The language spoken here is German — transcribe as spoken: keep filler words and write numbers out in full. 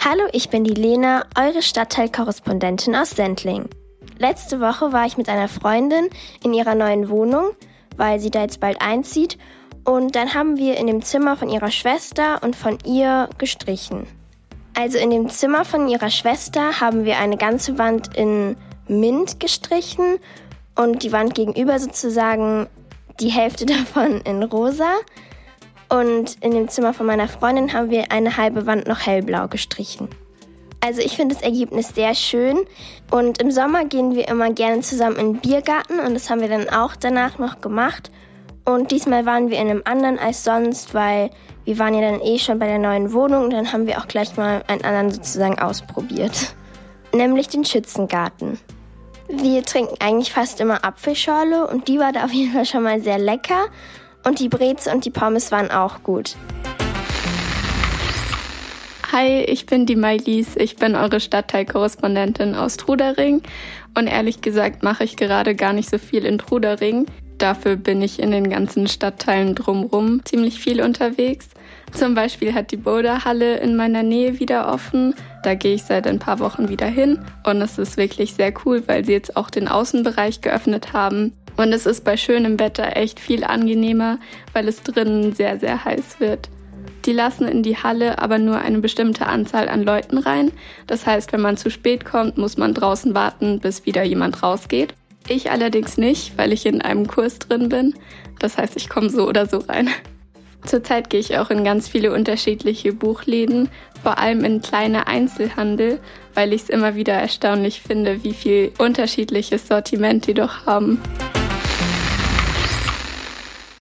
Hallo, ich bin die Lena, eure Stadtteilkorrespondentin aus Sendling. Letzte Woche war ich mit einer Freundin in ihrer neuen Wohnung, weil sie da jetzt bald einzieht. Und dann haben wir in dem Zimmer von ihrer Schwester und von ihr gestrichen. Also in dem Zimmer von ihrer Schwester haben wir eine ganze Wand in Mint gestrichen und die Wand gegenüber sozusagen die Hälfte davon in rosa. Und in dem Zimmer von meiner Freundin haben wir eine halbe Wand noch hellblau gestrichen. Also ich finde das Ergebnis sehr schön. Und im Sommer gehen wir immer gerne zusammen in den Biergarten und das haben wir dann auch danach noch gemacht. Und diesmal waren wir in einem anderen als sonst, weil wir waren ja dann eh schon bei der neuen Wohnung und dann haben wir auch gleich mal einen anderen sozusagen ausprobiert. Nämlich den Schützengarten. Wir trinken eigentlich fast immer Apfelschorle und die war da auf jeden Fall schon mal sehr lecker. Und die Breze und die Pommes waren auch gut. Hi, ich bin die Maylis. Ich bin eure Stadtteilkorrespondentin aus Trudering. Und ehrlich gesagt mache ich gerade gar nicht so viel in Trudering. Dafür bin ich in den ganzen Stadtteilen drumherum ziemlich viel unterwegs. Zum Beispiel hat die Boulderhalle in meiner Nähe wieder offen. Da gehe ich seit ein paar Wochen wieder hin. Und es ist wirklich sehr cool, weil sie jetzt auch den Außenbereich geöffnet haben. Und es ist bei schönem Wetter echt viel angenehmer, weil es drinnen sehr, sehr heiß wird. Die lassen in die Halle aber nur eine bestimmte Anzahl an Leuten rein. Das heißt, wenn man zu spät kommt, muss man draußen warten, bis wieder jemand rausgeht. Ich allerdings nicht, weil ich in einem Kurs drin bin. Das heißt, ich komme so oder so rein. Zurzeit gehe ich auch in ganz viele unterschiedliche Buchläden, vor allem in kleine Einzelhandel, weil ich es immer wieder erstaunlich finde, wie viel unterschiedliches Sortiment die doch haben.